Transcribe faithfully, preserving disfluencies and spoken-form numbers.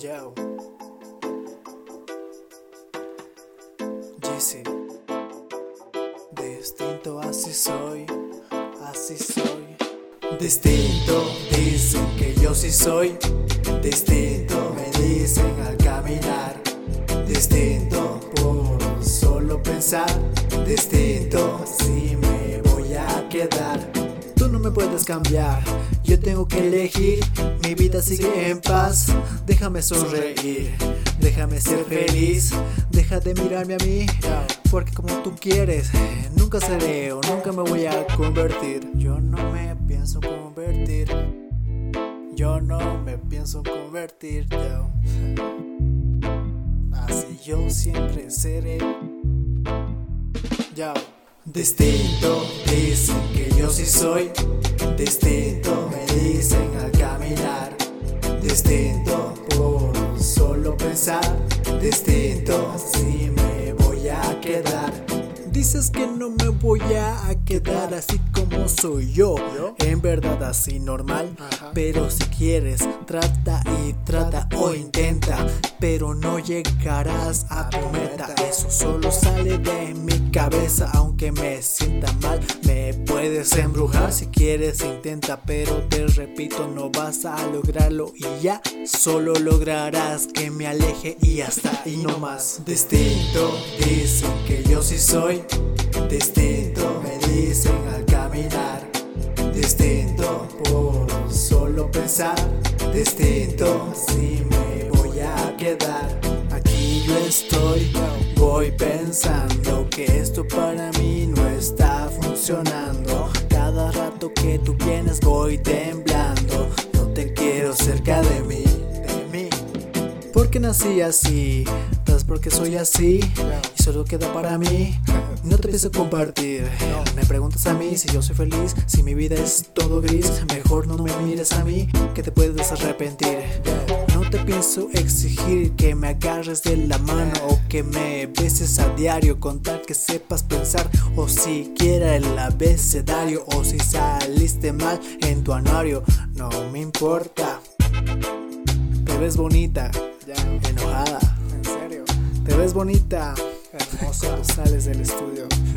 Joe, Jesse, distinto, así soy, así soy. Distinto, dicen que yo sí soy. Distinto, me dicen al caminar. Distinto, por solo pensar. Distinto, así me voy a quedar. Tú no me puedes cambiar, yo tengo que elegir. Mi vida sigue en paz, déjame sonreír, déjame ser feliz, deja de mirarme a mí, porque como tú quieres, nunca seré o nunca me voy a convertir. Yo no me pienso convertir, yo no me pienso convertir, yo. Así yo siempre seré, yo. Distinto, dicen que yo sí soy. Distinto, me dicen al caminar. Distinto, por solo pensar. Distinto, así me voy a quedar. Dices que no me voy a quedar así como soy yo, en verdad así normal. Pero si quieres, trata y trata o intenta, pero no llegarás a tu meta. Eso solo sale de mi cabeza, aunque me sienta mal. Me puedes embrujar si quieres, intenta, pero te repito, no vas a lograrlo y ya. Solo lograrás que me aleje y hasta ahí no más. Distinto, dicen que yo sí soy. Distinto, me dicen al caminar. Distinto, por solo pensar. Distinto, así me voy a quedar. Aquí yo estoy, voy pensando que esto para mí no está funcionando. Cada rato que tú vienes voy temblando. No te quiero cerca de mí, de mí. Porque nací así, ¿sabes por qué soy así? Y solo queda para mí. No te pienso compartir. Me preguntas a mí si yo soy feliz, si mi vida es todo gris. Mejor no me mires a mí, que te puedes arrepentir. No te pienso exigir que me agarres de la mano o que me beses a diario, con tal que sepas pensar o siquiera el abecedario, o si saliste mal en tu anuario. No me importa. Te ves bonita, enojada. Te ves bonita. Hermosa, sales del estudio.